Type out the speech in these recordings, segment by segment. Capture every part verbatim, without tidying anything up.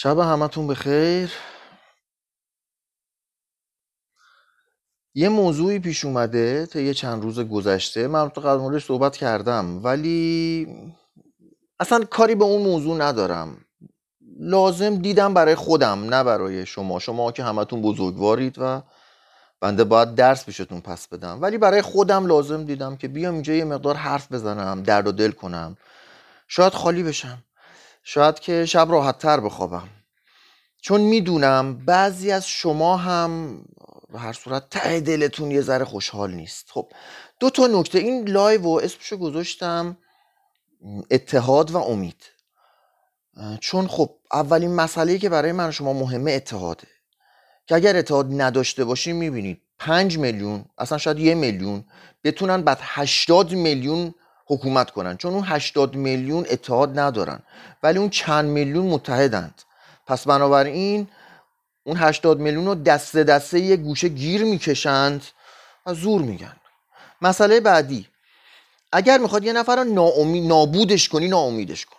شب همتون بخیر. یه موضوعی پیش اومده تا یه چند روز گذشته، من تو قبلش صحبت کردم ولی اصلا کاری به اون موضوع ندارم، لازم دیدم برای خودم نه برای شما شما که همتون بزرگوارید و بنده باید درس پیشتون پس بدم، ولی برای خودم لازم دیدم که بیام اینجا یه مقدار حرف بزنم، درد و دل کنم، شاید خالی بشم، شاید که شب راحت تر بخوابم، چون میدونم بعضی از شما هم به هر صورت ته دلتون یه ذره خوشحال نیست. خب دو تا نکته، این لایو و اسمشو گذاشتم اتحاد و امید، چون خب اولین مسئله‌ای که برای من و شما مهمه اتحاده، که اگر اتحاد نداشته باشیم میبینید پنج میلیون، اصلا شاید یه میلیون بتونن بعد هشتاد میلیون حکومت کنن، چون اون هشتاد میلیون اتحاد ندارن ولی اون چند میلیون متحدند. پس بنابراین اون هشتاد میلیون رو دسته دسته یه گوشه گیر میکشند و زور میگن. مسئله بعدی، اگر میخواد یه نفر رو ناامید نابودش کنی ناامیدش کن،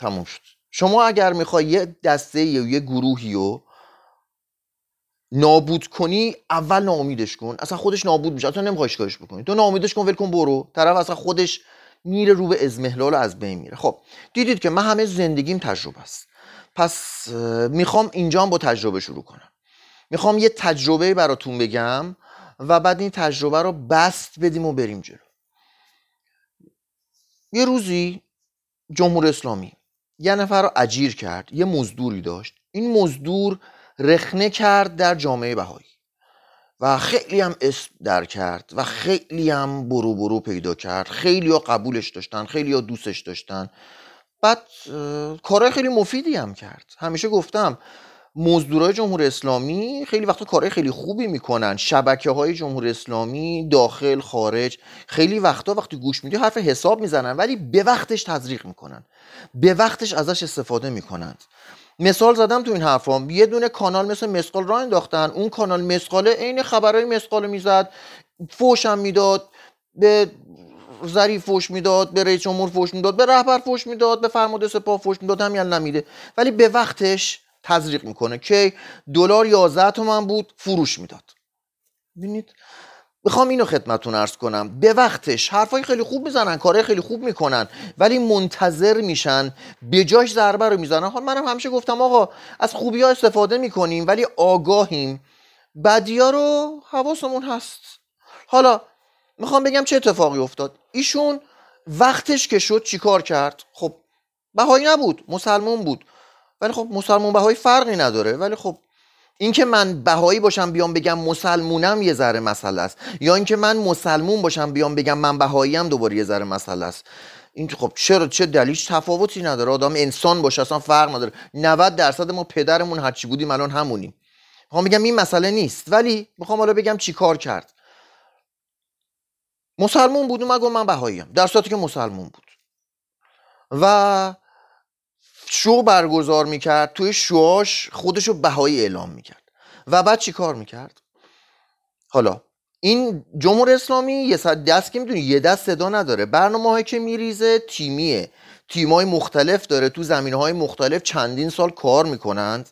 تموم شد. شما اگر میخوای یه دسته یا یه گروهی رو نابود کنی، اول ناامیدش کن، اصلا خودش نابود میشه، اصلا نمیخوای شکارش بکنی، تو ناامیدش کن، ول کن، برو، طرف اصلا خودش میره رو به اضمحلال و از بین میره. خب دیدید که من همه زندگیم تجربه است، پس میخوام اینجا هم با تجربه شروع کنم. میخوام یه تجربه براتون بگم و بعد این تجربه رو بست بدیم و بریم جلو. یه روزی جمهوری اسلامی یه نفر رو اجیر کرد، یه مزدوری داشت، این مزدور رخنه کرد در جامعه بهایی و خیلی هم اسم در کرد و خیلی هم برو برو پیدا کرد، خیلی ها قبولش داشتن، خیلی ها دوستش داشتن، بعد کارهای خیلی مفیدی هم کرد. همیشه گفتم مزدورای جمهوری اسلامی خیلی وقتا کارهای خیلی خوبی میکنن، شبکه‌های جمهوری اسلامی داخل خارج خیلی وقتا وقتی گوش میدی حرف حساب میزنن ولی به وقتش تزریق میکنن، به وقتش ازش استفاده میکنن. مثال زدم تو این حرفام، یه دونه کانال مثل مسقال را انداختن، اون کانال مسقاله عین خبرای مسقال میزد، فوش هم میداد، به ظریف فوش میداد، به رئیس جمهور فوش میداد، به رهبر فوش میداد، به فرمانده سپاه فوش میداد، هم یعنی نمیده ولی به وقتش تزریق میکنه که دلار یازده تومن بود فروش میداد. ببینید میخوام اینو خدمتتون عرض کنم، به وقتش حرفای خیلی خوب میزنن، کارهای خیلی خوب میکنن ولی منتظر میشن، به جاش ضربه رو میزنن. خب منم همیشه گفتم آقا از خوبی‌ها استفاده میکنیم ولی آگاهیم، بدی‌ها رو حواسمون هست. حالا میخوام بگم چه اتفاقی افتاد. ایشون وقتش که شد چیکار کرد؟ خب بهایی نبود، مسلمان بود، ولی خب مسلمان بهایی فرقی نداره، ولی خب این که من بهایی باشم بیام بگم مسلمونم یه ذره مسئله است، یا این که من مسلمون باشم بیام بگم من بهاییم دوباره یه ذره مسئله است. این خب چرا چه دلیلش تفاوتی نداره، آدم انسان باشه اصلا فرق نداره. نود درصد ما پدرمون هرچی بودیم الان همونیم. میخوام بگم این مسئله نیست ولی میخوام حالا بگم چی کار کرد. مسلمون بود و من بهاییم در صورتی که مسلمون بود و شو برگزار میکرد، توی شوهاش خودشو بهایی اعلام میکرد و بعد چی کار میکرد؟ حالا این جمهوری اسلامی یه دست که میدونی یه دست صدا نداره، برنامه هایی که میریزه تیمیه، تیمای مختلف داره، تو زمینه های مختلف چندین سال کار میکنند،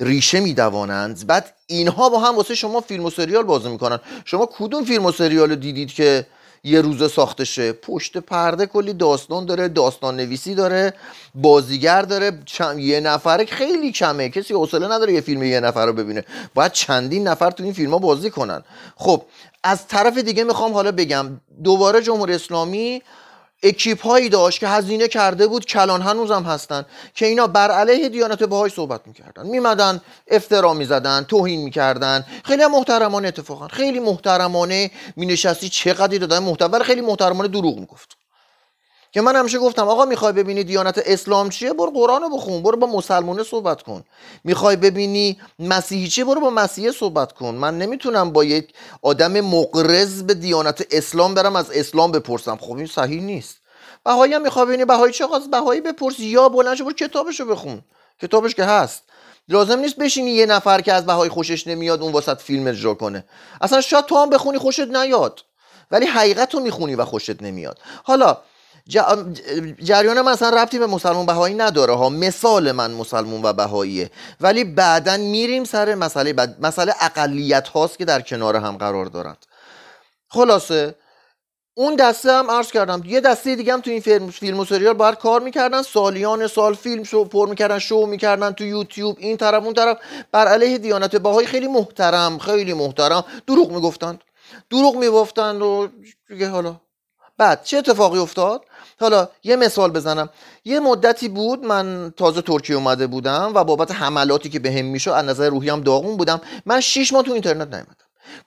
ریشه میدوانند، بعد اینها با هم واسه شما فیلم و سریال بازی میکنن. شما کدوم فیلم و سریال رو دیدید که یه روزه ساخته شه؟ پشت پرده کلی داستان داره، داستان نویسی داره، بازیگر داره، چم... یه نفره خیلی کمه، کسی حوصله نداره یه فیلم یه نفر رو ببینه، باید چندین نفر تو این فیلم ها بازی کنن. خب از طرف دیگه میخوام حالا بگم دوباره جمهوری اسلامی اکیپ هایی داشت که هزینه کرده بود، کلان هنوز هم هستن، که اینا بر علیه دیانت بهایی صحبت میکردن، میمدن افترا میزدن، توهین میکردن، خیلی محترمانه، اتفاقا خیلی محترمانه مینشستی چقدر دادن محترم، ولی خیلی محترمانه دروغ میگفت. که من همیشه گفتم آقا میخوای ببینی دیانت اسلام چیه، برو قرآن رو بخون، برو با مسلمانه صحبت کن. میخوای ببینی مسیحی چیه، برو با مسیحی صحبت کن. من نمیتونم با یک آدم مقرض به دیانت اسلام برم از اسلام بپرسم، خب این صحیح نیست. بهایی هم میخوای ببینی بهایی چه، خواست بهایی بپرس یا بلند شو برو کتابش رو بخون، کتابش که هست. لازم نیست بشینی یه نفر که از بهایی خوشش نمیاد اون واسط فیلم اجرا کنه، اصلا شاید تو هم بخونی خوشت نیاد ولی حقیقت رو میخونی و خوشت نمیاد. حالا جریان من اصلا ربطی به مسلمون بهایی نداره ها، مثال من مسلمون و بهاییه، ولی بعداً میریم سر مسئله بعد، مسئله اقلیت هاست که در کنار هم قرار دارند. خلاصه اون دسته هم عرض کردم، یه دسته دیگه هم تو این فیلم فیلم و سریال باید کار میکردن، سالیان سال فیلم شو پر میکردن، شو میکردن تو یوتیوب این طرف اون طرف بر علیه دیانت بهایی. خیلی محترم خیلی محترم دروغ میگفتن دروغ میگفتن و دیگه حالا بعد چه اتفاقی افتاد؟ حالا یه مثال بزنم. یه مدتی بود من تازه ترکیه اومده بودم و بابت حملاتی که بهم میشد از نظر روحی هم داغون بودم. من شش ماه تو اینترنت نیومدم،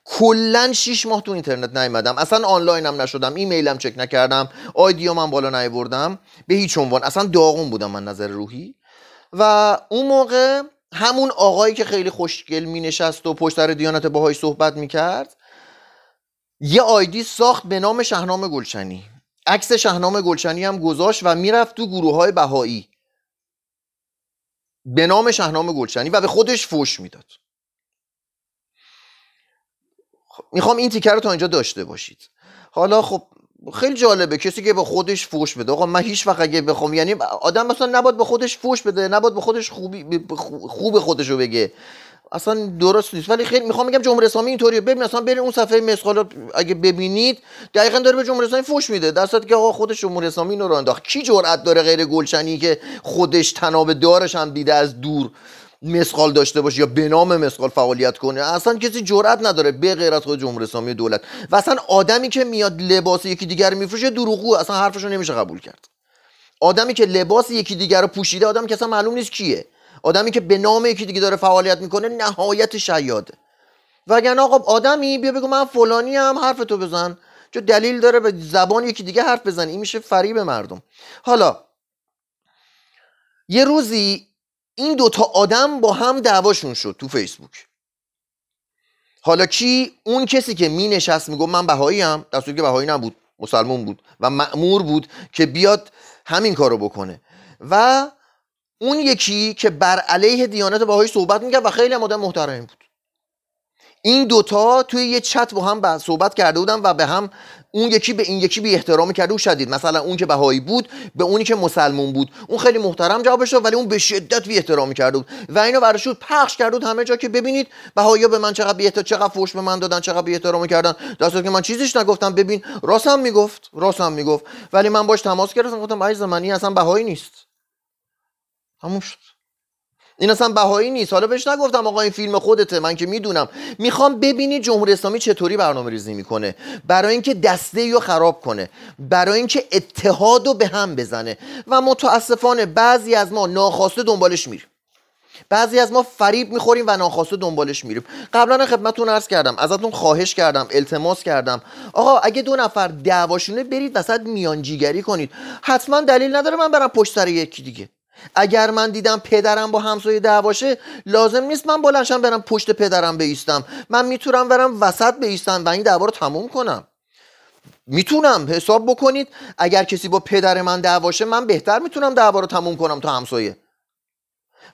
کلا شش ماه تو اینترنت نیومدم، اصلا آنلاینم نشدم، ایمیلم چک نکردم، آیدیام هم بالا نیاوردم به هیچ عنوان، اصلا داغون بودم من نظر روحی. و اون موقع همون آقایی که خیلی خوشگل مینشست و پشت سر دیانت بهایی صحبت میکرد یه آیدی ساخت به نام شهنام گلشنی، عکس شهنام گلشنی هم گذاشت و میرفت تو گروه های بهایی به نام شهنام گلشنی و به خودش فوش میداد. میخوام این تیکر رو تا اینجا داشته باشید. حالا خب خیلی جالبه کسی که به خودش فوش بده. آقا من هیچ وقت اگه بخوام، یعنی آدم مثلا نباید به خودش فوش بده، نباید به خودش خوبی خوب خودش رو بگه، اصلا درست نیست. ولی خیلی میخوام بگم جمهوری اسلامی اینطوریه. ببین اصلا برید اون صفحه مسخالا اگه ببینید دقیقاً داره به جمهوری اسلامی فوش میده، در صورتی که آقا خودش جمهوری اسلامی اینو راه انداخت. کی جرئت داره غیر گلشنی که خودش تناب دارش هم دیده از دور مسخال داشته باشه یا به نام مسخال فعالیت کنه؟ اصلا کسی جرئت نداره به غیر از خود جمهوری اسلامی دولت. و اصلا آدمی که میاد لباس یکی دیگر میفروشه دروغگو، اصلا حرفشو نمیشه قبول کرد. آدمی که لباس یکی دیگر رو پوشیده، آدمی که اصلا معلوم نیست کیه، آدمی که به نام یکی دیگه داره فعالیت میکنه، نهایت شیاده. وگرنه آقا آدمی بیا بگو من فلانی ام حرف تو بزن، چه دلیل داره به زبان یکی دیگه حرف بزنی؟ این میشه فریب مردم. حالا یه روزی این دوتا آدم با هم دعواشون شد تو فیسبوک. حالا کی؟ اون کسی که می نشست میگو من بهایی ام، در صورتی که بهایی نبود، مسلمان بود و مأمور بود که بیاد همین کارو بکنه، و اون یکی که بر علیه دیانت بهایی صحبت میکرد و خیلی هم آدم محترمی بود. این دوتا توی یه چت با هم صحبت کرده بودن و به هم، اون یکی به این یکی بی احترامی کرده و شدید، مثلا اون که بهایی بود به اونی که مسلمون بود، اون خیلی محترم جوابش داد ولی اون به شدت بی احترامی کرده بود و اینو براشون پخش کرده بود همه جا که ببینید بهایی‌ها به من چقدر بی احترام، چقدر فحش به من دادن، چقدر بی احترامی کردن، در حالی که من چیزیش نگفتم. ببین راستم میگفت، راستم میگفت، ولی من باش تماس گرفتم، گفتم عزیز من این اصلا بهایی نیست. همون شد. این اصلا بهایی نیست. حالا بهش نگفتم آقا این فیلم خودته، من که میدونم. میخوام ببینی جمهوری اسلامی چطوری برنامه ریزی میکنه برای اینکه دسته رو خراب کنه، برای اینکه اتحاد رو به هم بزنه. و متاسفانه بعضی از ما ناخواسته دنبالش میریم، بعضی از ما فریب میخوریم و ناخواسته دنبالش میریم. قبلا خدمتتون عرض کردم، ازتون خواهش کردم، التماس کردم، آقا اگه دو نفر دعواشونه برید وسط میانجیگری کنید. حتما دلیل نداره من برم پشت سر یکی دیگه. اگر من دیدم پدرم با همسایه دعواشه، لازم نیست من بلنشم برم پشت پدرم بایستم، من میتونم برم وسط بایستم و این دعوا رو تموم کنم. میتونم حساب بکنید اگر کسی با پدر من دعواشه، من بهتر میتونم دعوا رو تموم کنم تا همسایه.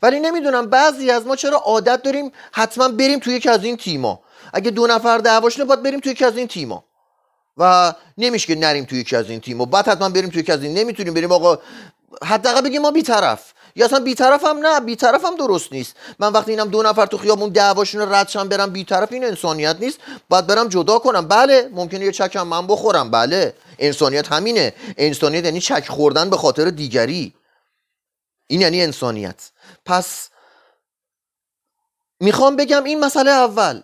ولی نمیدونم بعضی از ما چرا عادت داریم حتما بریم توی یکی از این تیما. اگه دو نفر دعواشونه باید بریم توی یکی از این تیما و نمیشه که نریم توی یکی از این تیما، بعد حتما بریم توی یکی از این. نمیتونیم بریم آقا حداقل بگیم ما بی‌طرف، یا اصلا بی‌طرف هم نه، بی‌طرف هم درست نیست. من وقتی اینم دو نفر تو خیابون دعواشون ردشم برم بی‌طرف، این انسانیت نیست، باید برم جدا کنم. بله ممکنه یه چکم من بخورم، بله انسانیت همینه. انسانیت یعنی چک خوردن به خاطر دیگری، این یعنی انسانیت. پس میخوام بگم این مسئله اول،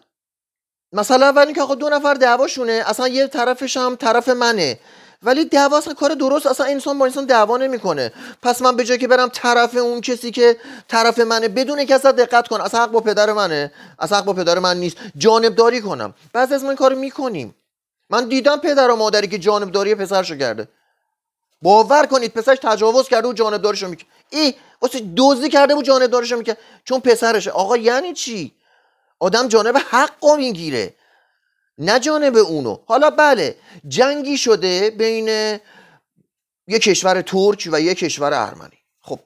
مسئله اول اینه که آقا دو نفر دعواشونه، اصلا یه طرفش هم طرف منه، ولی دعوا اصلا کار درست، اصلا انسان با انسان دعوا نمیکنه. پس من به جای که برم طرف اون کسی که طرف منه، بدون اینکه اصلا دقت کنم اصلا حق با پدر منه، اصلا حق با پدر من نیست، جانبداری کنم. بعضی از ما این کارو میکنیم. من دیدم پدر و مادری که جانبداری پسرشو کرده، باور کنید پسرش تجاوز کرده و جانبداریشو میکنه، ای واسه دزدی کرده و جانبداریشو میکنه چون پسرشه. آقا یعنی چی؟ آدم جانب حقو میگیره نه جانب اونو. حالا بله جنگی شده بین یک کشور ترک و یک کشور ارمنی، خب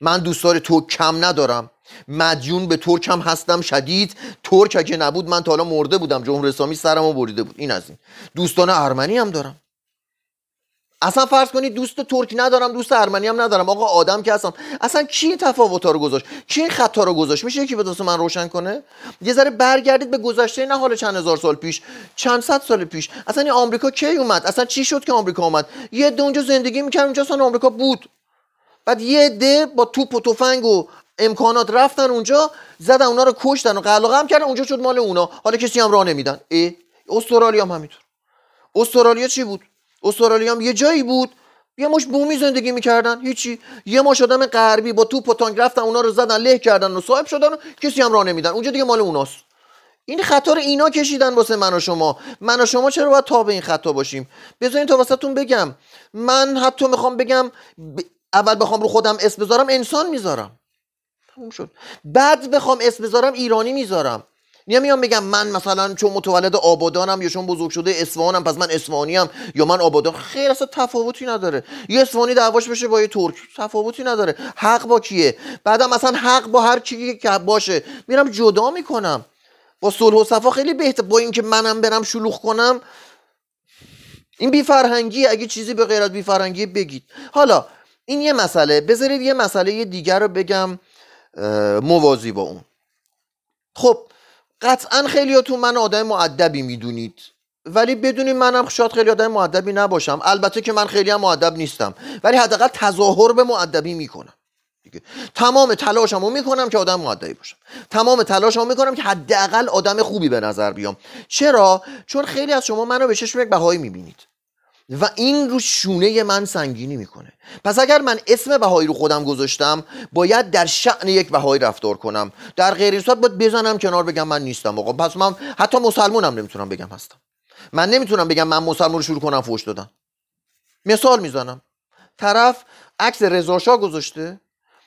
من دوستار ترک کم ندارم، مدیون به ترک هم هستم شدید. ترک اگه نبود من تا حالا مرده بودم، جمهوری اسلامی سرمو بریده بود. این از این. دوستان ارمنی هم دارم، اصلا فرض کنی دوست ترک ندارم، دوست ارمنی هم ندارم، آقا آدم که هستم. اصلا کی تفاوت‌ها رو گذاشت؟ کی خطا رو گذاشت؟ میشه یکی به دوست من روشن کنه؟ یه ذره برگردید به گذشته، نه حالا چند هزار سال پیش، چند صد سال پیش. اصلا این آمریکا کی اومد؟ اصلا چی شد که آمریکا اومد؟ یه عده اونجا زندگی می‌کردن، اونجا اصلا آمریکا بود. بعد یه عده با توپ و تفنگ و امکانات رفتن اونجا، زدن اونا رو کشتن و قلقم هم کردن، اونجا شد مال اونا. حالا کسی هم راه نمیدن. استرالیا هم همینطور. استرالیا چی بود؟ استرالیا هم یه جایی بود، یه مش بومی زندگی میکردن، هیچی. یه مش آدم غربی با توپ و تانک رفتن اونا رو زدن، له کردن و صاحب شدن و کسی هم راه نمیدن. اونجا دیگه مال اوناست. این خطا رو اینا کشیدن واسه من و شما. من و شما چرا باید تابع این خطا باشیم؟ بذارین تا واسهتون بگم. من حتی میخوام بگم ب... اول بخوام رو خودم اسم بذارم انسان میذارم. اون شد. بعد بخوام اسم بذارم ایرانی میذارم. نیا میام بگم من مثلا چون متولد آبادانم یا چون بزرگ شده اصفهانم پس من اصفهانی‌ام یا من آبادان. خیر، اصلا تفاوتی نداره. یه اصفهانی دعواش بشه با یه ترک، تفاوتی نداره. حق با کیه؟ بعدم مثلا حق با هر کی که باشه میرم جدا میکنم. با صلح و صفا خیلی بهتر با اینکه منم برم شلوغ کنم. این بی فرهنگی. اگه چیزی به غیر از بی فرهنگی بگید. حالا این یه مسئله. بذارید یه مسئله دیگر رو بگم موازی با اون. خب قطعا خیلیاتون من آدم مؤدبی میدونید، ولی بدونید منم شاید خیلی آدم مؤدبی نباشم. البته که من خیلی هم مؤدب نیستم، ولی حداقل تظاهر به مؤدبی میکنم دیگه. تمام تلاشمو میکنم که آدم مؤدبی باشم، تمام تلاشمو میکنم که حداقل آدم خوبی به نظر بیام. چرا؟ چون خیلی از شما منو به چشم یک بهایی میبینید و این رو شونه من سنگینی میکنه. پس اگر من اسم بهایی رو خودم گذاشتم باید در شأن یک بهایی رفتار کنم، در غیر این صورت باید بزنم کنار بگم من نیستم آقا. پس من حتی مسلمونم نمیتونم بگم هستم. من نمیتونم بگم من مسلمون رو شروع کنم فوش دادن. مثال میزنم، طرف عکس رضا شاه گذاشته،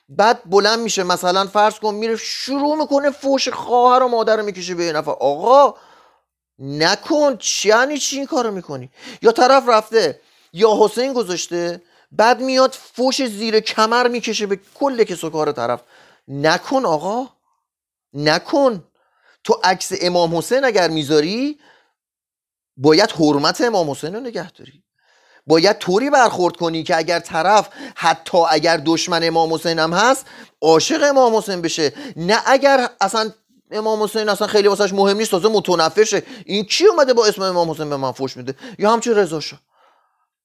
بعد بلند میشه مثلا فرض کن میره شروع میکنه فوش خواهر و مادر رو میکشه به نفر. آقا نکن، یعنی چی این کارو میکنی؟ یا طرف رفته یا حسین گذاشته، بعد میاد فوش زیر کمر میکشه به کل کس و کار طرف. نکن آقا، نکن. تو عکس امام حسین اگر میذاری باید حرمت امام حسین رو نگه داری، باید طوری برخورد کنی که اگر طرف حتی اگر دشمن امام حسین هم هست عاشق امام حسین بشه، نه اگر اصلا امام حسین اصلا خیلی واسش مهم نیست تازه متنفرشه. این کی اومده با اسم امام حسین به من فوش میده؟ یا همچین رضا شاه.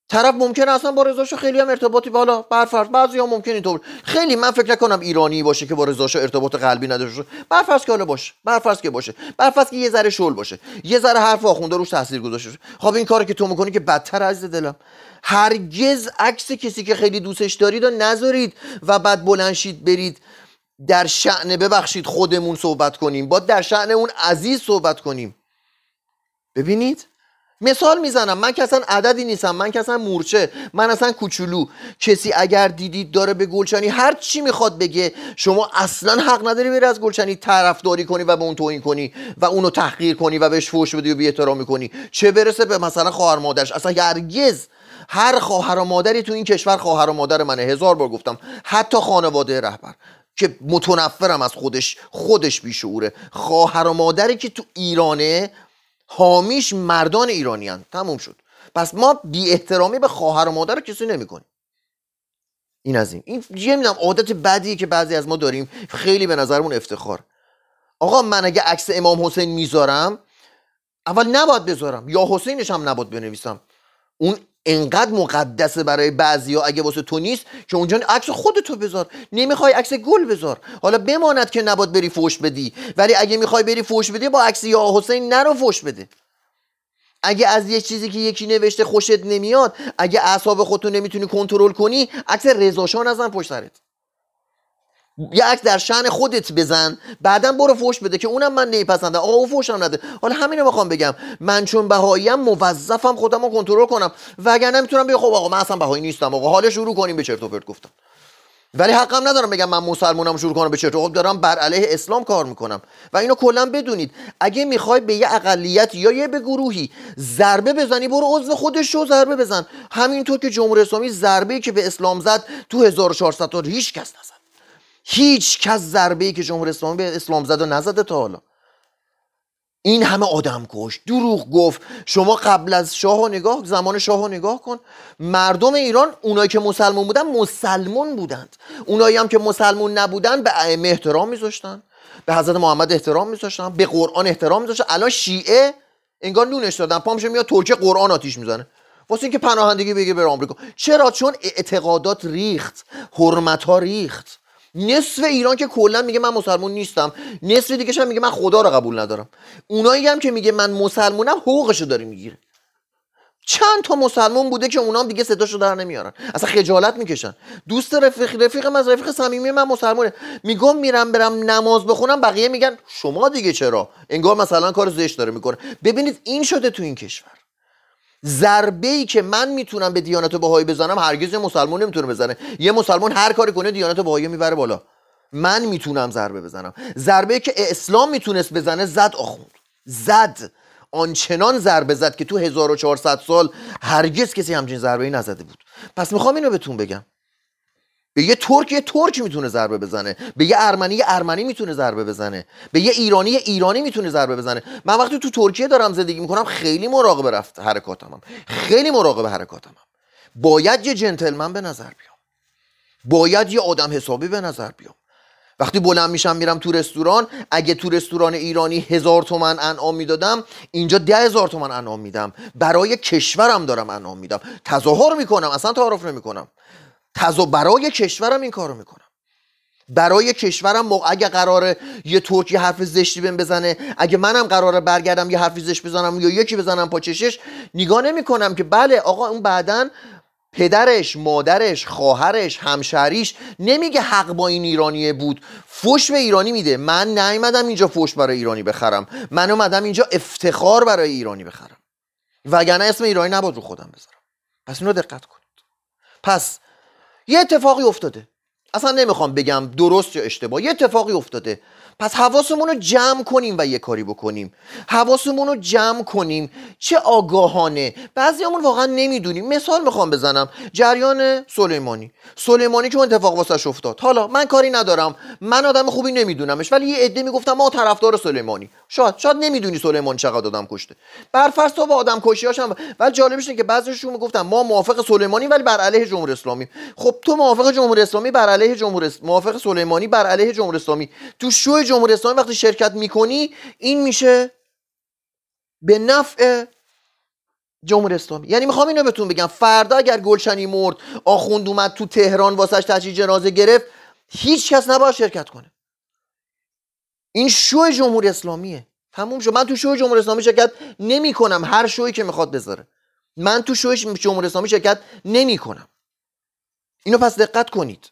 طرف ممکنه اصلا با رضا شاه خیلی هم ارتباطی بالا برفرض، بعضیا ممکنه اینطور، خیلی من فکر نکنم ایرانی باشه که با رضا شاه ارتباط قلبی نداشته، برفرض که حالا باشه، برفرض که باشه، برفرض که یه ذره شل باشه، یه ذره حرف آخونده روش تاثیر گذاشته. خب این کاری که تو میکنی که بدتر عزیز دلم. هرگز عکس کسی که خیلی دوستش دارید و نذارید و بعد بلند شید برید در شأن، ببخشید، خودمون صحبت کنیم، با در شأن اون عزیز صحبت کنیم. ببینید مثال میزنم، من که اصلا عددی نیستم، من که اصلا مورچه، من اصلا کوچولو. کسی اگر دیدید داره به گلچنی هر چی میخواد بگه، شما اصلا حق نداری بری از گلچنی طرفداری کنی و به اون توهین کنی و اونو تحقیر کنی و بهش فحش بدی و بی‌احترامی کنی، چه برسه به مثلا خواهر مادرش. اصلا هرگز. هر خواهر و مادری تو این کشور خواهر و مادر منه، هزار بار گفتم، حتی خانواده رهبر که متنفرم از خودش، خودش بیشعوره. خواهر و مادری که تو ایرانه حامیش مردان ایرانی هن. تموم شد. پس ما بی احترامی به خواهر و مادر کسی نمی کنیم. این از این. این یه میدونم عادت بدیه که بعضی از ما داریم، خیلی به نظرمون افتخار. آقا من اگه عکس امام حسین میذارم اول نباید بذارم، یا حسینش هم نباید بنویسم. اون انقدر مقدسه برای بعضیا، اگه واسه تو نیست که اونجا عکس خودتو بذار. نمیخوای عکس گل بذار، حالا بماند که نباید بری فوش بدی، ولی اگه میخوای بری فوش بدی با عکس یا حسین نرو فوش بده. اگه از یه چیزی که یکی نوشته خوشت نمیاد، اگه اعصاب خودتو نمیتونی کنترل کنی، عکس رضا شاه نزن پشت سرت. یه عکس در شأن خودت بزن، بعدم برو فوش بده که اونم من نمیپسندم، آقا اون فوشم نده. حالا همینو میخوام بگم، من چون بهاییم موظفم خودمو کنترل کنم، وگرنه میتونم بگم خب آقا من اصلا بهایی نیستم آقا، حالا شروع کنیم به چرت و پرت گفتن. ولی حقم ندارم بگم من مسلمونم شروع کنم به چرت و پرت. دارم بر علیه اسلام کار میکنم و اینو کلا بدونید. اگه میخوای به یه اقلیت یا یه به گروهی ضربه بزنی، برو عضو خودش رو ضربه بزن. همینطور که جمهوری اسلامی ضربه‌ای که به اسلام زد تو هزار و چهارصد تا هیچ کس نزد. هیچ کس ضربه‌ای که جمهوری اسلامی به اسلام زد و نزده تا حالا. این همه آدم کش، دروغ گفت. شما قبل از شاهو نگاه، زمان شاهو نگاه کن، مردم ایران اونایی که مسلمان بودن مسلمان بودند، اونایی هم که مسلمان نبودن به ائمه احترام میذاشتن، به حضرت محمد احترام میذاشتن، به قرآن احترام میذاشتن. الان شیعه انگار نونش دادن، پامش میاد ترکیه قرآن آتیش میزنه واسه اینکه پناهندگی بگیره بره آمریکا. چرا؟ چون اعتقادات ریخت، حرمت‌ها ریخت. نصف ایران که کلا میگه من مسلمان نیستم، نصف دیگه شم میگه من خدا رو قبول ندارم. اونایی هم که میگه من مسلمانم حقوقشو داره میگیره. چند تا مسلمان بوده که اونام دیگه صداشو در نمیارن، اصلا خجالت میکشن. دوست رفیق رفیقم از رفیق صمیمی من مسلمانه، میگم میرم برم نماز بخونم، بقیه میگن شما دیگه چرا، انگار مثلا کار زشت داره میکنه. ببینید این شده تو این کشور. ضربه ای که من میتونم به دیانت بهایی بزنم هرگز یه مسلمان نمیتونه بزنه. یه مسلمان هر کاری کنه دیانت بهایی میبره بالا. من میتونم ضربه بزنم، ضربه ای که اسلام میتونست بزنه زد. آخوند زد، آنچنان ضربه زد که تو هزار و چهارصد سال هرگز کسی همچین ضربه ای نزده بود. پس میخوام اینو بهتون بگم، به یه ترک یه ترک میتونه ضربه بزنه، به یه ارمنی یه ارمنی میتونه ضربه بزنه، به یه ایرانی یه ایرانی میتونه ضربه بزنه. من وقتی تو ترکیه دارم زندگی میکنم خیلی مراقب رفت حرکاتمم، خیلی مراقب حرکاتمم. باید یه جنتلمن به نظر بیام، باید یه آدم حسابی به نظر بیام. وقتی بلند میشم میرم تو رستوران، اگه تو رستوران ایرانی هزار تومن انعام میدادم، اینجا ده هزار تومن انعام میدم، برای کشورم دارم انعام میدم. تظاهر میکنم، اصلا تعارف نمیکنم، تازه برای کشورم این کارو میکنم. برای کشورم اگه قراره یه ترکی حرف زشتی بهم بزنه، اگه منم قراره برگردم یه حرف زشت بزنم یا یکی بزنم پا چشش، نگاه نمیکنم که بله آقا اون بعدن پدرش، مادرش، خواهرش، همشهریش نمیگه حق با این ایرانیه بود، فوش به ایرانی میده. من نیومدم اینجا فوش برای ایرانی بخرم، من اومدم اینجا افتخار برای ایرانی بخرم، وگرنه اسم ایرانی نباید رو خودم بذارم. پس اینو دقت کنید. پس یه اتفاقی افتاده، اصلا نمیخوام بگم درست یا اشتباه، یه اتفاقی افتاده. پس حواسمون رو جمع کنیم و یه کاری بکنیم. حواسمون رو جمع کنیم، چه آگاهانه. بعضیامون واقعا نمیدونیم. مثال میخوام بزنم، جریان سلیمانی سلیمانی که اون اتفاق واسش افتاد، حالا من کاری ندارم، من آدم خوبی نمیدونمش، ولی یه عده میگفتن ما طرفدار سلیمانی. شاید شاید نمیدونی سلیمانی چقدر آدم کشته، بر فرض با آدم کشیاش هم. ولی جالبش اینه که بعضیشون میگفتن ما موافق سلیمانی ولی بر علیه جمهوری اسلامی. خب تو موافق جمهوری اسلامی بر علیه جمهوری اسلامی، موافق سلیمانی بر علیه جمهوری اسلامی. تو شو جمهوری اسلامی وقتی شرکت میکنی این میشه به نفع جمهوری اسلامی. یعنی میخوام اینو بهتون بگم، فردا اگر گلشنی مرد، آخوند اومد تو تهران واسش تشییع جنازه گرفت، هیچ کس نباید شرکت کنه. این شو جمهوری اسلامیه، تموم شد. من تو شو جمهوری اسلامی شرکت نمی کنم، هر شویی که میخواد بذاره. من تو شو جمهوری اسلامی شرکت نمی کنم. اینو پس دقت کنید.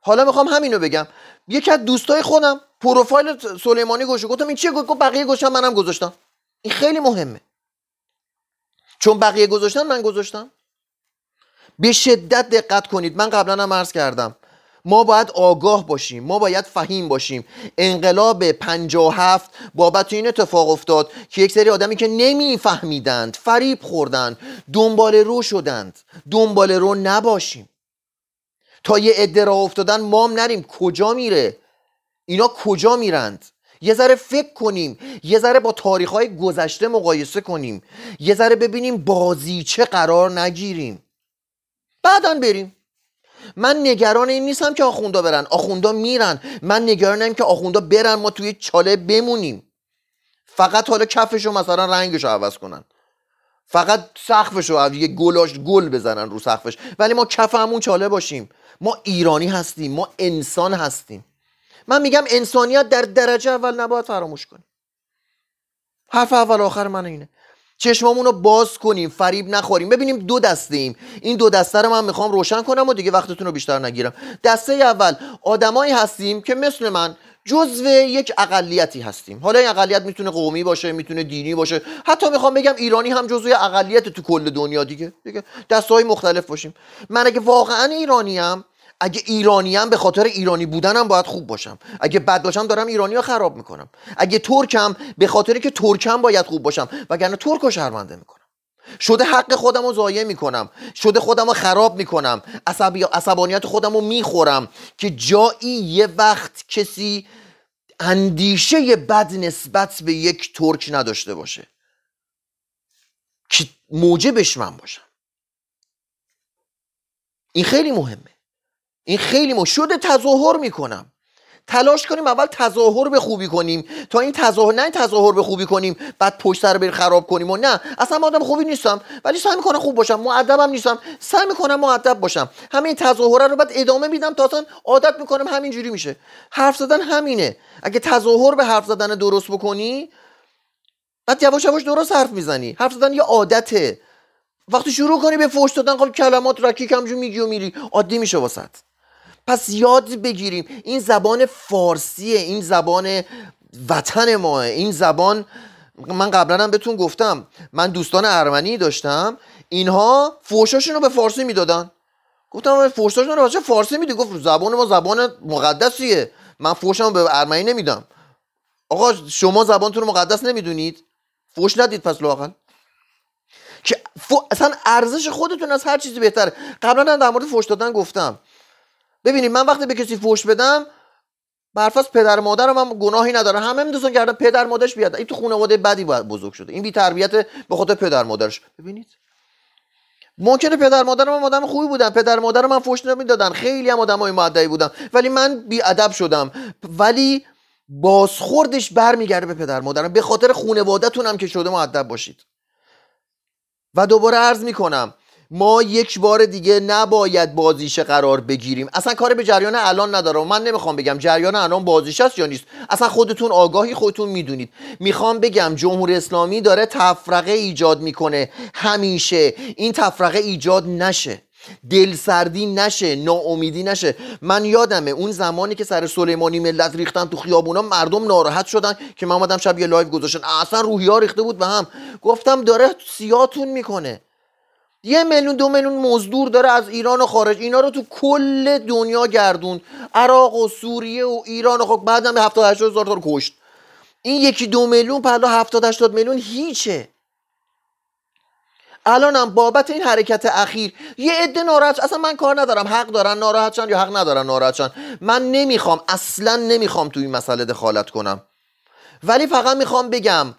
حالا میخوام همینو بگم، یکی از دوستای خودم پروفایل سلیمانی گوشو گفتم این چیه، گفت بقیه گوشم منم گذاشتم. این خیلی مهمه، چون بقیه گذاشتن من گذاشتم. به شدت دقت کنید. من قبلا هم عرض کردم، ما باید آگاه باشیم، ما باید فهیم باشیم. انقلاب پنجاه و هفت بابت این اتفاق افتاد که یک سری آدمی که نمیفهمیدند فریب خوردند، دنبال رو شدند. دنبال رو نباشیم. تا یه عده راه افتادن ما هم نریم. کجا میره اینا؟ کجا میرند؟ یه ذره فکر کنیم، یه ذره با تاریخ‌های گذشته مقایسه کنیم، یه ذره ببینیم بازیچه قرار نگیریم، بعداً بریم. من نگران این نیستم که آخوندا برن، آخوندا میرن. من نگرانم که آخوندا برن، ما توی چاله بمونیم، فقط حالا کفشو مثلا رنگشو عوض کنن، فقط سقفشو یه گلاش گل بزنن رو سقفش، ولی ما کفمون چاله باشیم. ما ایرانی هستیم، ما انسان هستیم. من میگم انسانیت در درجه اول نباید فراموش کنیم. حرف اول آخر من اینه. چشمامون رو باز کنیم، فریب نخوریم. ببینیم دو دسته ایم. این دو دسته رو من میخوام روشن کنم و دیگه وقتتون رو بیشتر نگیرم. دسته اول، آدمایی هستیم که مثل من جزو یک اقلیتی هستیم. حالا این اقلیت میتونه قومی باشه، میتونه دینی باشه، حتی میخوام بگم ایرانی هم جزو اقلیت تو کل دنیا دیگه. دیگه دسته‌های مختلف باشیم. من اگه واقعا ایرانی‌ام، اگه ایرانیم به خاطر ایرانی بودنم باید خوب باشم. اگه بد باشم دارم ایرانی رو خراب میکنم. اگه ترکم به خاطر که ترکم باید خوب باشم، وگرنه ترک رو شرمنده میکنم. شده حق خودم رو ضایع میکنم، شده خودم رو خراب میکنم، عصبی... عصبانیت خودم رو میخورم که جایی یه وقت کسی اندیشه بد نسبت به یک ترک نداشته باشه که موجبش من باشم. این خیلی مهمه، این خیلی مهمه. شده تظاهر میکنم، تلاش کنیم اول تظاهر به خوبی کنیم تا این تظاهر نه تظاهر به خوبی کنیم بعد پشت سر بریم خراب کنیم. و نه، اصلا من آدم خوبی نیستم ولی سعی میکنم خوب باشم، مؤدبم نیستم سعی میکنم مؤدب باشم. همین تظاهر رو بعد ادامه میدم تا اصلا عادت میکنم، همینجوری میشه. حرف زدن همینه، اگه تظاهر به حرف زدن درست بکنی بعد یواش یواش درست حرف میزنی. حرف زدن یه عادته، وقتی شروع کنی به فحش دادن قال کلمات رکیک همجوری میگی و میری، عادی میشه واسط. پس یاد بگیریم این زبان فارسیه، این زبان وطن ماه، این زبان. من قبلا هم بهتون گفتم من دوستان ارمنی داشتم، اینها فحشاشون رو به فارسی میدادن. گفتم فحشاشون رو بچه فارسی میدی؟ گفت زبان ما زبان مقدسیه، من فحشمو به ارمنی نمیدم. آقا شما زبانتون رو مقدس نمیدونید؟ فحش ندید پس لااقل، که ف... اصلا ارزش خودتون از هر چیزی بهتره. قبلا در مورد فحش دادن گفتم. ببینید من وقتی به کسی فحش بدم برفرض پدر مادرم هم گناهی نداره، همه میدونن گردن پدر مادرش بیاد، این تو خانواده بدی بزرگ شده، این بی تربیت به خاطر پدر مادرش. ببینید ممکنه پدر مادرم هم آدم خوبی بودن، پدر مادرم من فحش نمیدادن، خیلی هم آدمای مؤدبی بودن، ولی من بی ادب شدم. ولی بازخوردش برمیگرده به پدر مادرم، به خاطر خانواده‌تون هم که شده مؤدب باشید. و دوباره عرض میکنم ما یک بار دیگه نباید بازیشه قرار بگیریم. اصلا کار به جریان الان نداره، من نمیخوام بگم جریان الان بازیشه است یا نیست، اصلا خودتون آگاهی، خودتون میدونید. میخوام بگم جمهوری اسلامی داره تفرقه ایجاد میکنه، همیشه این تفرقه ایجاد نشه، دلسردی نشه، ناامیدی نشه. من یادمه اون زمانی که سر سلیمانی ملت ریختن تو خیابونا، مردم ناراحت شدن که من اومدم شب یه لایو گذاشتن، اصلا روحیه‌ها ریخته بود به هم. گفتم داره سیاتون میکنه، یه میلیون دو میلیون مزدور داره از ایران و خارج، اینا رو تو کل دنیا گردوند، عراق و سوریه و ایران و خب بعدم هفتاد هشتاد هزار تا رو کشت. این یکی دو میلیون پلا هفتاد هشتاد میلیون هیچه. الان هم بابت این حرکت اخیر یه عده ناراحت، اصلا من کار ندارم حق دارن ناراحتشن یا حق ندارن ناراحتشن، من نمیخوام اصلا نمیخوام تو این مسئله دخالت کنم، ولی فقط میخوام بگم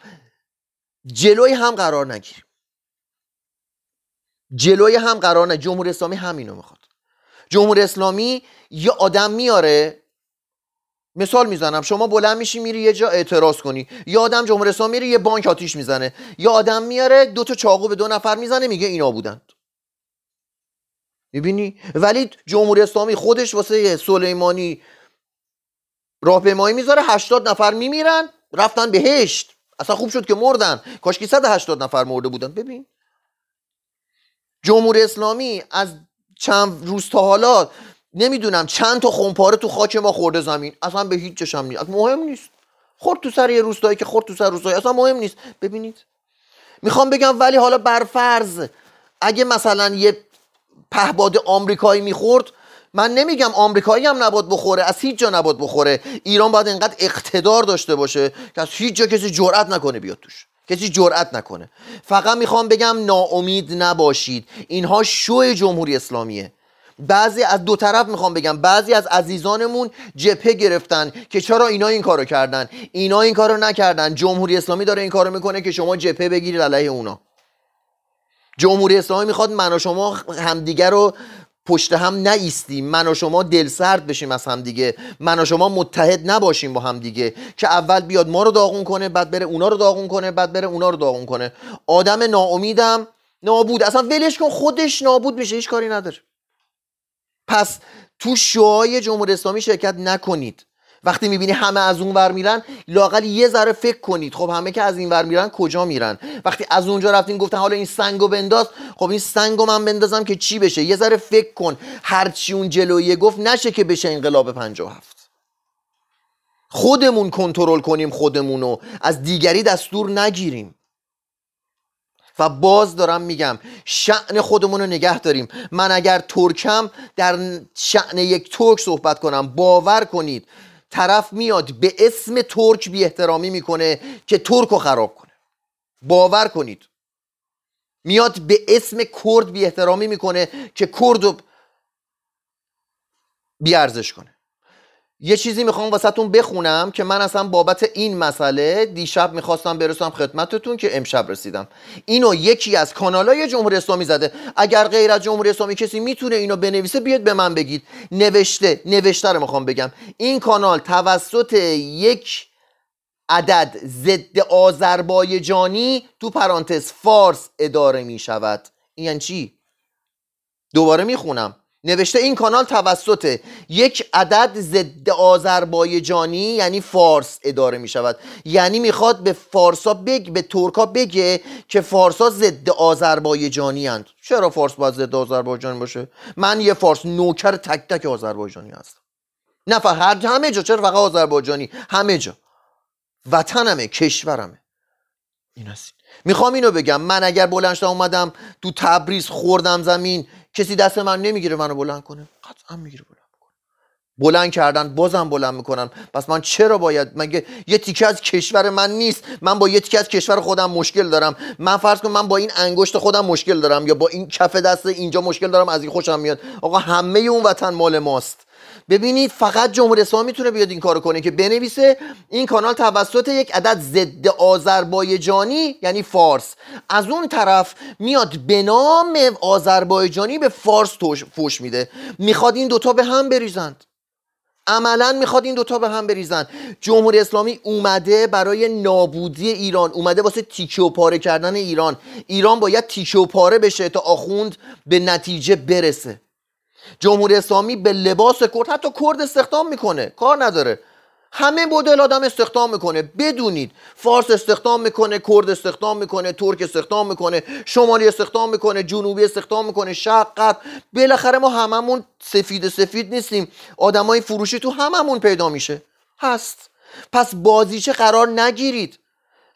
جلوی هم قرار نگیریم، جلوی هم قرار نگیریم. جمهوری اسلامی همینو میخواد. جمهوری اسلامی یه آدم میاره، مثال میزنم، شما بلند میشی میری یه جا اعتراض کنی، یه آدم جمهوری اسلامی میره یه بانک آتیش میزنه، یه آدم میاره دو تا چاقو به دو نفر میزنه میگه اینا بودند. میبینی؟ ولی جمهوری اسلامی خودش واسه سلیمانی راهپیمایی میذاره، هشتاد نفر میمیرن، رفتن بهشت، اصلا خوب شد که مردن، کاشکی صد و هشتاد نفر مرده بودن. ببین جمهوری اسلامی از چند روز تا حالا نمیدونم چند تا خونپاره تو خاک ما خورده زمین، اصلا به هیچ چشم نیست، مهم نیست، خورد تو سر یه روستایی که خورد تو سر روستایی، اصلا مهم نیست. ببینید میخوام بگم ولی حالا برفرض اگه مثلا یه پهباد آمریکایی میخورد، من نمیگم آمریکایی هم نباد بخوره، از هیچ جا نباد بخوره، ایران باید اینقدر اقتدار داشته باشه که از هیچ جا کسی جرئت نکنه بیاد توش، کسی جرئت نکنه. فقط میخوام بگم ناامید نباشید، اینها شو جمهوری اسلامیه. بعضی از دو طرف میخوام بگم بعضی از عزیزانمون جبهه گرفتن که چرا اینا این کارو کردن، اینا این کارو نکردن. جمهوری اسلامی داره این کارو میکنه که شما جبهه بگیرید علیه اونا. جمهوری اسلامی میخواد من و شما همدیگه رو پشت هم نایستیم، من و شما دلسرد بشیم از همدیگه، من و شما متحد نباشیم با همدیگه، که اول بیاد ما رو داغون کنه بعد بره اونا رو داغون کنه بعد بره اونا رو داغون کنه. آدم ناامیدم نابود، اصلا ولش کن خودش نابود میشه، هیچ کاری نداره. پس تو شوهای جمهوری اسلامی شرکت نکنید. وقتی میبینی همه از اون ور میرن، لااقل یه ذره فکر کنید خب همه که از این ور میرن کجا میرن. وقتی از اونجا رفتین گفتن حالا این سنگو بنداز، خب این سنگو من بندازم که چی بشه؟ یه ذره فکر کن، هرچی اون جلویه گفت نشه که بشه انقلاب پنجاه و هفت. خودمون کنترل کنیم خودمونو، از دیگری دستور نگیریم. و باز دارم میگم شأن خودمون رو نگه داریم. من اگر ترکم در شأن یک ترک صحبت کنم، باور کنید طرف میاد به اسم ترک بی احترامی میکنه که ترک رو خراب کنه. باور کنید میاد به اسم کرد بی احترامی میکنه که کرد رو بی ارزش کنه. یه چیزی میخوام واسهتون بخونم که من اصلا بابت این مسئله دیشب میخواستم برسم خدمتتون که امشب رسیدم. اینو یکی از کانالای جمهوری اسلامی زده. اگر غیر از جمهوری اسلامی کسی میتونه اینو بنویسه بیاد به من بگید. نوشته نوشته رو میخوام بگم. این کانال توسط یک عدد ضد آذربایجانی تو پرانتز فارس اداره میشود. این یعنی چی؟ دوباره میخونم. نوشته این کانال توسط یک عدد ضد آذربایجانی یعنی فارس اداره می شود. یعنی میخواد به فارسا بگه، به ترکا بگه که فارسا ضد آذربایجانی اند. چرا فارس باید ضد آذربایجان باشه؟ من یه فارس نوکر تک تک آذربایجانی هستم. نه فقط همه جا، چرا فقط آذربایجانی؟ همه جا. وطنمه، کشورمه. این هست. میخوام اینو بگم، من اگر بلند شدم اومدم تو تبریز خوردم زمین، کسی دست من نمیگیره منو بلند کنه، قطعا میگیره بلند کنه. بلند کردن بازم بلند میکنن. پس من چرا باید، مگه یه تیکه از کشور من نیست؟ من با یه تیکه از کشور خودم مشکل دارم. من فرض کنم من با این انگشت خودم مشکل دارم یا با این کف دست اینجا مشکل دارم، از این خوشم میاد. آقا همه اون وطن مال ماست. ببینید فقط جمهوری اسلامی میتونه بیاد این کارو کنه که بنویسه این کانال توسط یک عدد ضد آذربایجانی یعنی فارس. از اون طرف میاد به نام آذربایجانی به فارس فوش میده. میخواد این دوتا به هم بریزند. عملا میخواد این دوتا به هم بریزند. جمهوری اسلامی اومده برای نابودی ایران، اومده واسه تیکه و پاره کردن ایران. ایران باید تیکه و پاره بشه تا آخوند به نتیجه برسه. جمهوری اسلامی به لباس کرد، حتی کرد استخدام میکنه، کار نداره، همه مدل آدم استخدام میکنه. بدونید فارس استخدام میکنه، کرد استخدام میکنه، ترک استخدام میکنه، شمالی استخدام میکنه، جنوبی استخدام میکنه، شرق، غرب. بالاخره ما هممون سفید سفید نیستیم، آدمای فروشی تو هممون پیدا میشه، هست. پس بازیچه قرار نگیرید.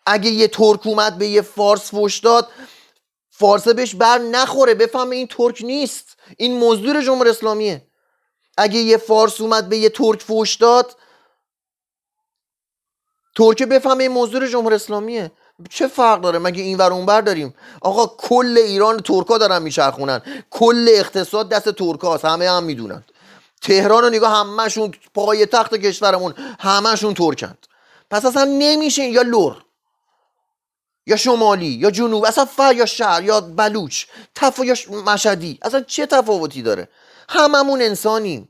اگه یه ترک اومد به یه فارس فوش داد، فارسه بهش بر نخوره، بفهم این ترک نیست، این مزدور جمهوری اسلامیه. اگه یه فارس اومد به یه ترک فوش داد، ترک بفهمه این مزدور جمهوری اسلامیه. چه فرق داره؟ مگه این ور اون ور داریم؟ آقا کل ایران ترکا دارن میچرخونن، کل اقتصاد دست ترکاست، همه هم میدونن. تهران رو نگاه، همشون پای تخت کشورمون، همشون ترکند. پس اصلا نمیشه یا لور یا شمالی یا جنوب، اصلا فر یا شهر یا بلوچ، تف یا مشهدی، اصلا چه تفاوتی داره؟ هممون انسانیم.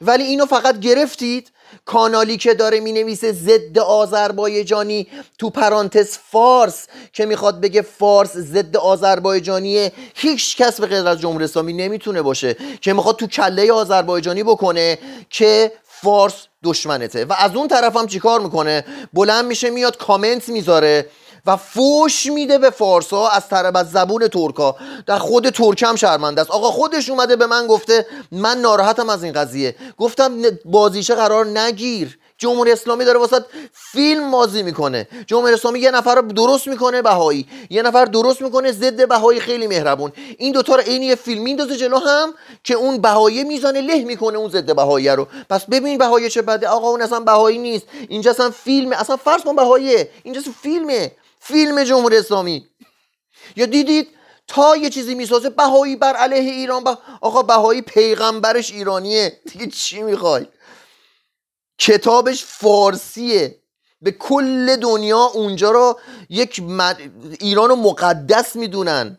ولی اینو فقط گرفتید کانالی که داره مینویسه ضد آذربایجانی تو پرانتز فارس که میخواد بگه فارس ضد آذربایجانیه، هیچ کس به غیر از جمهوری اسلامی نمیتونه باشه که میخواد تو کله آذربایجانی بکنه که فارس دشمنته. و از اون طرف هم چیکار میکنه؟ بلند میشه میاد کامنت میذاره و فوش میده به فارسا از طرف از زبون ترکا. در خود ترکم شرمنده است. آقا خودش اومده به من گفته من ناراحتم از این قضیه. گفتم بازیشه قرار نگیر. جمهوری اسلامی داره واسه فیلم بازی میکنه. جمهوری اسلامی یه نفر رو درست میکنه بهایی، یه نفر درست میکنه ضد بهایی، خیلی مهربون. این دوتا رو عین یه فیلم میندازه جلو هم که اون بهایی میزنه له میکنه اون ضد بهایی رو. پس ببین بهایی چه بده. آقا اون اصلا بهایی نیست، اینجا اصلا فیلمه، اصلا فرض کن بهاییه، اینجا فیلمه، فیلم جمهوری اسلامی. یا دیدید تا یه چیزی میسازه بهایی بر علیه ایران. بح... آقا بهایی پیغمبرش ایرانیه دیگه، چی میخوای؟ کتابش فارسیه، به کل دنیا اونجا رو یک مد... ایران رو مقدس میدونن.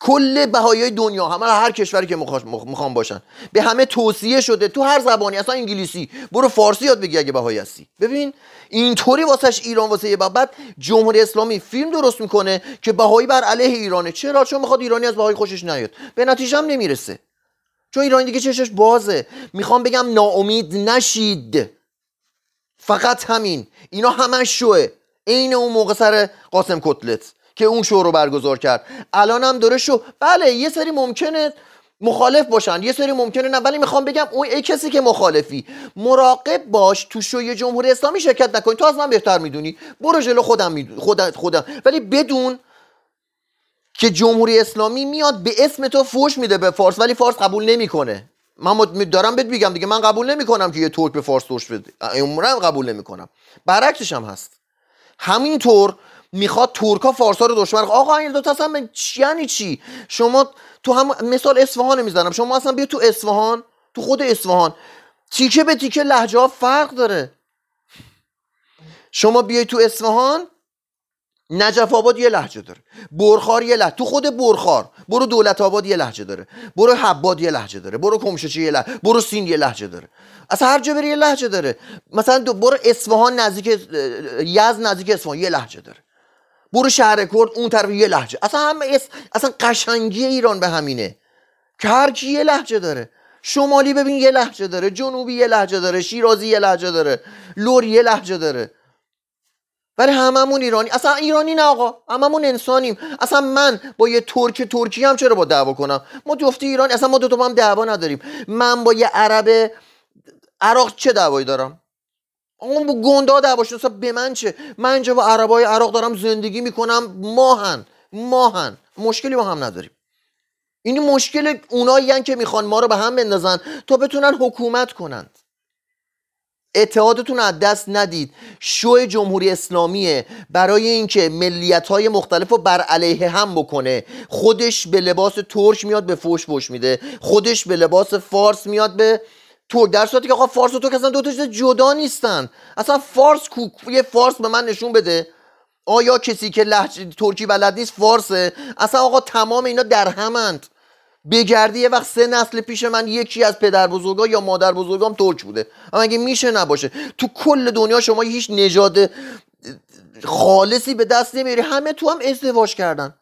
کل بهاییای دنیا، همه هر کشوری که میخوان باشن، به همه توصیه شده تو هر زبانی، اصلا انگلیسی برو فارسی یاد بگی اگه بهایی هستی. ببین اینطوری واسش ایران، واسه یه بعد جمهوری اسلامی فیلم درست میکنه که بهایی بر علیه ایرانه. چرا؟ چون میخواد ایرانی از بهایی خوشش نیاد، به نتیجه هم نمیرسه، چون ایرانی دیگه چشش بازه. میخوام بگم ناامید نشید، فقط همین. اینا همش شوه، عین اون موقع سر قاسم کتلت که اون شو رو برگزار کرد. الان هم داره شو. بله یه سری ممکنه مخالف باشن، یه سری ممکنه نه، ولی میخوام بگم اون ای کسی که مخالفی مراقب باش تو شوی جمهوری اسلامی شرکت نکنی. تو از من بهتر میدونی، برو جلو. خودم میدونم خودم, خودم. ولی بدون که جمهوری اسلامی میاد به اسم تو فوش میده به فارس، ولی فارس قبول نمیکنه. من دارم بهت میگم دیگه، من قبول نمیکنم که یه ترک به فارس توش بده، عمرن قبول نمیکنم. برعکسش هم هست، همینطور میخواد ترکا فارسا رو دشمن. آقا این دو تا اصلا یعنی چی؟ شما تو هم مثال اصفهان میزنم، شما اصلا بیا تو اصفهان، تو خود اصفهان تیکه به تیکه لهجه ها فرق داره. شما بیای تو اصفهان، نجف آباد یه لهجه داره، برخار یه لهجه، تو خود برخار برو دولت آباد یه لهجه داره، برو حباد یه لهجه داره، برو کمشچی یه لهجه، برو سین یه لهجه داره، اصلا هر جا بری یه لهجه داره. مثلا برو اصفهان نزدیک یزد، نزدیک اصفهان یه لهجه داره، برو شهر کرد اون طرف یه لهجه. اصلا همه اس... اصلا قشنگی ایران به همینه که هر کی یه لهجه داره. شمالی ببین یه لهجه داره، جنوبی یه لهجه داره، شیرازی یه لهجه داره، لری یه لهجه داره. ولی هممون ایرانی، اصلا ایرانی نه آقا، هممون انسانیم. اصلا من با یه ترک ترکی هم چرا با دعوا کنم؟ ما جفتی ایرانی، اصلا ما دو تا با هم دعوا نداریم. من با یه عرب عراق چه دعوایی دارم؟ اون با گندا دعواشون، اصلا به من چه؟ من اینجا با عربای عراق دارم زندگی میکنم، ماهن ماهن مشکلی با هم نداریم. این مشکل اونایین که میخوان ما رو به هم بندازن تا بتونن حکومت کنند. اتحادتون از دست ندید. شورای جمهوری اسلامیه برای اینکه ملیت‌های مختلف رو بر علیه هم بکنه. خودش به لباس ترک میاد به فوش فوش میده، خودش به لباس فارس میاد به ترک، در صورتی که آقا فارس و ترک اصلا دو تا چیز جدا نیستن. اصلا فارس کو؟ یه فارس به من نشون بده. آیا کسی که لهجه ترکی بلد نیست فارسه؟ اصلا آقا تمام اینا در همند. بگردی یه وقت سه نسل پیش من یکی از پدر بزرگا یا مادر بزرگام ترک بوده. اما اگه میشه نباشه. تو کل دنیا شما هیچ نژاد خالصی به دست نمیاری، همه تو هم ازدواج کردن.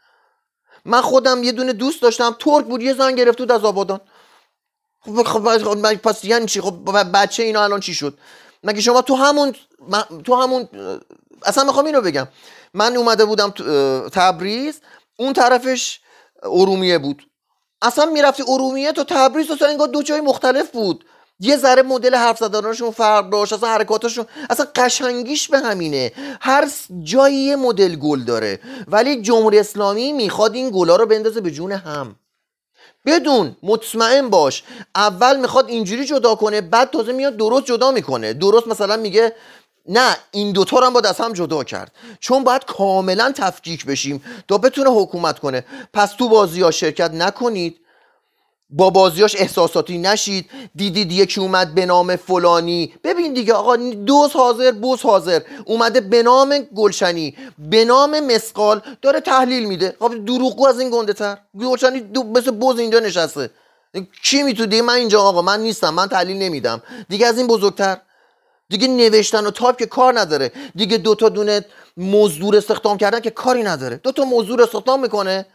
من خودم یه دونه دوست داشتم ترک بود، یه زن گرفت بود از آبادان. خب خب پس یعنی چی؟ خب بچه اینا الان چی شد؟ مگه شما تو همون تو همون اصلا میخوام اینو بگم، من اومده بودم تبریز، اون طرفش ارومیه بود، اصلا میرفتی ارومیه تو تبریز اصلا انگار دو جای مختلف بود. یه ذره مدل حرف زدنشون فرق داشت، اصلا حرکاتشون، اصلا قشنگیش به همینه. هر جایی یه مدل گل داره، ولی جمهوری اسلامی میخواد این گلا رو بندازه به جون هم. بدون مطمئن باش، اول میخواد اینجوری جدا کنه، بعد تازه میاد درست جدا میکنه. درست مثلا میگه نه این دوتا رو هم باید از هم جدا کرد، چون باید کاملا تفکیک بشیم تا بتونه حکومت کنه. پس تو بازیاش شرکت نکنید، با بازیاش احساساتی نشید. دیدید یکی اومد به نام فلانی، ببین دیگه آقا دوز حاضر بوز حاضر، اومده به نام گلشنی، به نام مسقال داره تحلیل میده. خب دروغگو از این گنده تر. گلشنی دو مثل بوز اینجا نشسته، کی میتونه؟ من اینجا آقا من نیستم، من تحلیل نمیدم دیگه. از این بزرگتر دیگه نوشتن و تایپ که کار نداره دیگه. دوتا دونه مزدور استخدام کردن که کاری نداره، دوتا مزدور استخدام میکنه،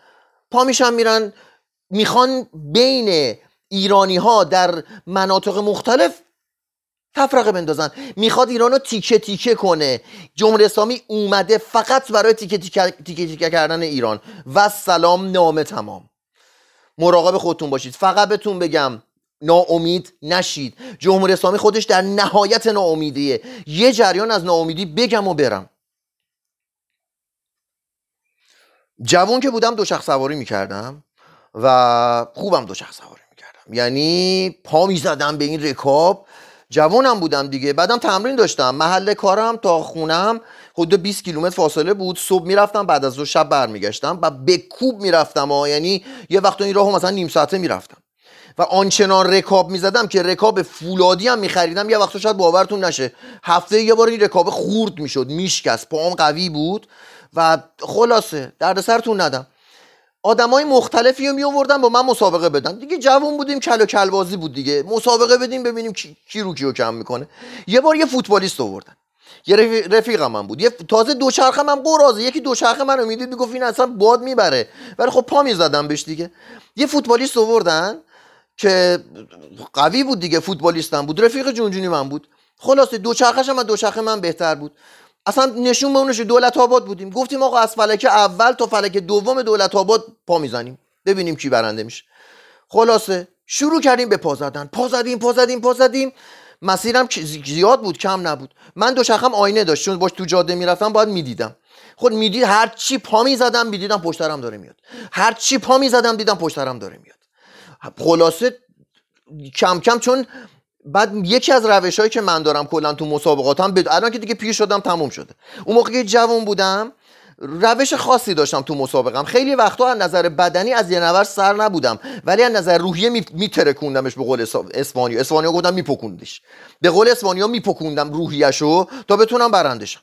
پا میشن میرن. میخوان بین ایرانی ها در مناطق مختلف تفرقه بندازن، میخواد ایران رو تیکه تیکه کنه. جمهوری اسلامی اومده فقط برای تیکه تیکه, تیکه, تیکه کردن ایران. و سلام نامه تمام. مراقب خودتون باشید. فقط بهتون بگم ناامید نشید. جمهوری اسلامی خودش در نهایت ناامیدیه. یه جریان از ناامیدی بگم و برم. جوان که بودم دوچرخه سواری میکردم و خوبم دوچرخه سواری میکردم، یعنی پا میزدم به این رکاب. جوانم بودم دیگه، بعدم تمرین داشتم. محل کارم تا خونم حدود بیست کیلومتر فاصله بود. صبح میرفتم، بعد از دو شب برمیگشتم و به کوب میرفتم ها. یعنی یه وقت این راهو مثلا نیم ساعته میرفتم و آنچنان رکاب میزدم که رکاب فولادی هم میخریدم. یه وقتا شاید باورتون نشه هفته یه بار این رکاب خورد میشد، میشکست، پاهم قوی بود و خلاصه دردسرتون ندم. آدمای مختلفی رو میآوردن با من مسابقه بدن دیگه. جوون بودیم، کل و کلبازی بود دیگه. مسابقه بدیم ببینیم کی, کی رو کیو کم میکنه. یه بار یه فوتبالیست آوردن، یه رفیقم هم بود، یه تازه دوچرخه من قرازه، یکی دوچرخه منو میدید میگفت این اصلا باد میبره، ولی خب پا میزدم بهش دیگه. یه فوتبالیست آوردن که قوی بود دیگه، فوتبالیستم بود، رفیق جونجونی من بود. خلاصه دوچرخش هم از دوچرخه من بهتر بود. اصلا نشون به اونش دولت آباد بودیم، گفتیم آقا از فلک اول تا فلک دوم دولت آباد پا میزنیم ببینیم کی برنده میشه. خلاصه شروع کردیم به پا زدن، پا زدیم پا زدیم پا زدیم. مسیرم زیاد بود، کم نبود. من دوچرخم آینه داشت، چون باش تو جاده میرفتم باید میدیدم. خود میدید هر چی پا میزدم میدیدم پشترم داره میاد، هر چی پا میزدم دیدم پشترم داره میاد. خلاصه کم کم، چون بعد یکی از روش‌هایی که من دارم کلا تو مسابقاتم، الان که دیگه پیر شدم تموم شده، اون موقع که جوان بودم روش خاصی داشتم تو مسابقم. خیلی وقتا از نظر بدنی از یه نور سر نبودم، ولی از نظر روحیه میترکوندمش. به قول اسپانیا اسپانیا گفتم میپکوندش، به قول اسپانیا میپکوندم روحیه‌شو تا بتونم برندشم.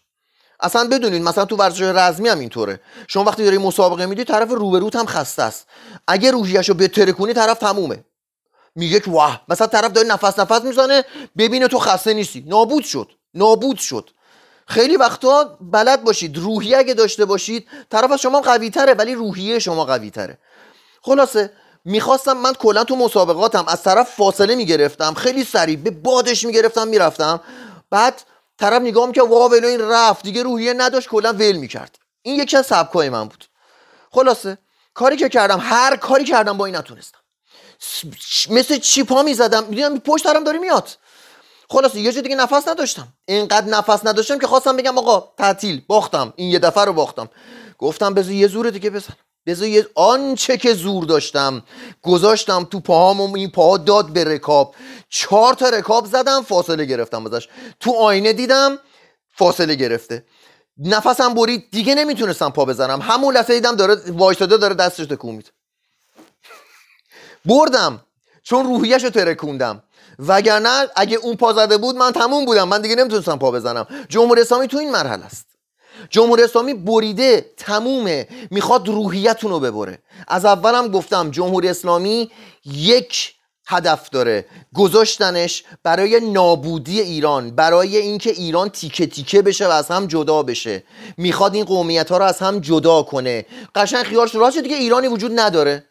اصلا بدونین مثلا تو ورزش رزمی هم اینطوره، شما وقتی داری مسابقه میدی طرف روبروت هم خسته است، اگه روحیه‌شو بترکونی طرف تمومه، میگه که واه. مثلا طرف داره نفس نفس میزنه، ببینه تو خسته نیستی، نابود شد نابود شد. خیلی وقتا بلد باشید روحیه اگه داشته باشید، طرف از شما قوی تره ولی روحیه شما قوی تره. خلاصه میخواستم من کلا تو مسابقاتم از طرف فاصله میگرفتم، خیلی سریع به بادش میگرفتم میرفتم، بعد طرف نگام که واو ولو این رفت دیگه، روحیه نداشت، کلا ول میکرد. این یکی از سبکای من بود. خلاصه کاری که کردم، هر کاری کردم با این نتونستم، مثل چیپا میزدم، میدیدم پشت طرفم داره میاد. خلاصه یه جور دیگه نفس نداشتم، اینقدر نفس نداشتم که خواستم بگم آقا تعطیل، باختم، این یه دفعه رو باختم. گفتم بذار یه زور دیگه بزنم، بذار یه آنچه که زور داشتم گذاشتم تو پاهام، این پاها داد به رکاب، چهار تا رکاب زدم، فاصله گرفتم ازش، تو آینه دیدم فاصله گرفته، نفسم برید، دیگه نمیتونستم پا بزنم. همون لحظه دیدم داره وایساده داره دستش تکون میده، بردم چون روحیه‌شو ترکوندم، وگرنه اگه اون پا زده بود من تموم بودم، من دیگه نمیتونستم پا بزنم. جمهوری اسلامی تو این مرحله است، جمهوری اسلامی بریده تمومه، میخواد روحیتون رو ببره. از اولم گفتم جمهوری اسلامی یک هدف داره، گذاشتنش برای نابودی ایران، برای اینکه ایران تیکه تیکه بشه و از هم جدا بشه، میخواد این قومیت ها رو از هم جدا کنه. قشنگ خیالش راحت شد دیگه ایرانی وجود نداره،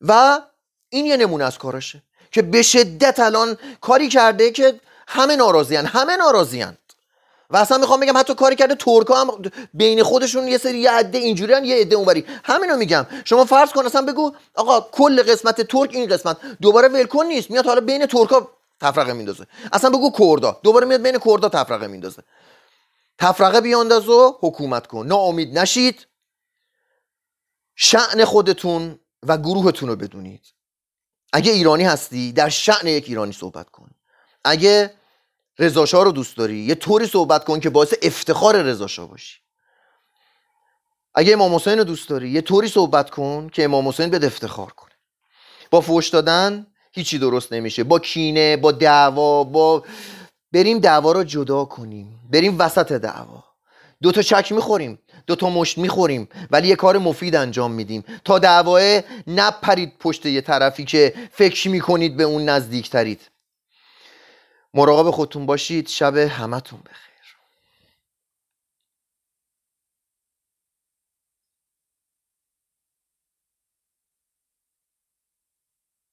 و این یه نمونه از کارشه که به شدت الان کاری کرده که همه ناراضیان، همه ناراضیان. و اصلا میخوام بگم حتی کاری کرده ترکا هم بین خودشون یه سری یه عده اینجوریان، یه عده اونوری. همینو میگم، شما فرض کن اصلا بگو آقا کل قسمت ترک این قسمت، دوباره ولکن نیست، میاد حالا بین ترکا تفرقه میندازه. اصلا بگو کردا، دوباره میاد بین کردا تفرقه میندازه. تفرقه بیانداز و حکومت کن. ناامید نشید، شأن خودتون و گروهتون رو بدونید. اگه ایرانی هستی در شأن یک ایرانی صحبت کن، اگه رضا شاه رو دوست داری یه طوری صحبت کن که باعث افتخار رضا شاه باشی، اگه امام حسین رو دوست داری یه طوری صحبت کن که امام حسین بهت افتخار کنه. با فحش دادن هیچی درست نمیشه، با کینه، با دعوا، با بریم دعوا رو جدا کنیم، بریم وسط دعوا، دو تا چک میخوریم، دو تا مشت میخوریم، ولی یه کار مفید انجام میدیم تا دعواه نپرید پشت یه طرفی که فکر میکنید به اون نزدیک ترید. مراقب خودتون باشید، شب همتون بخیر.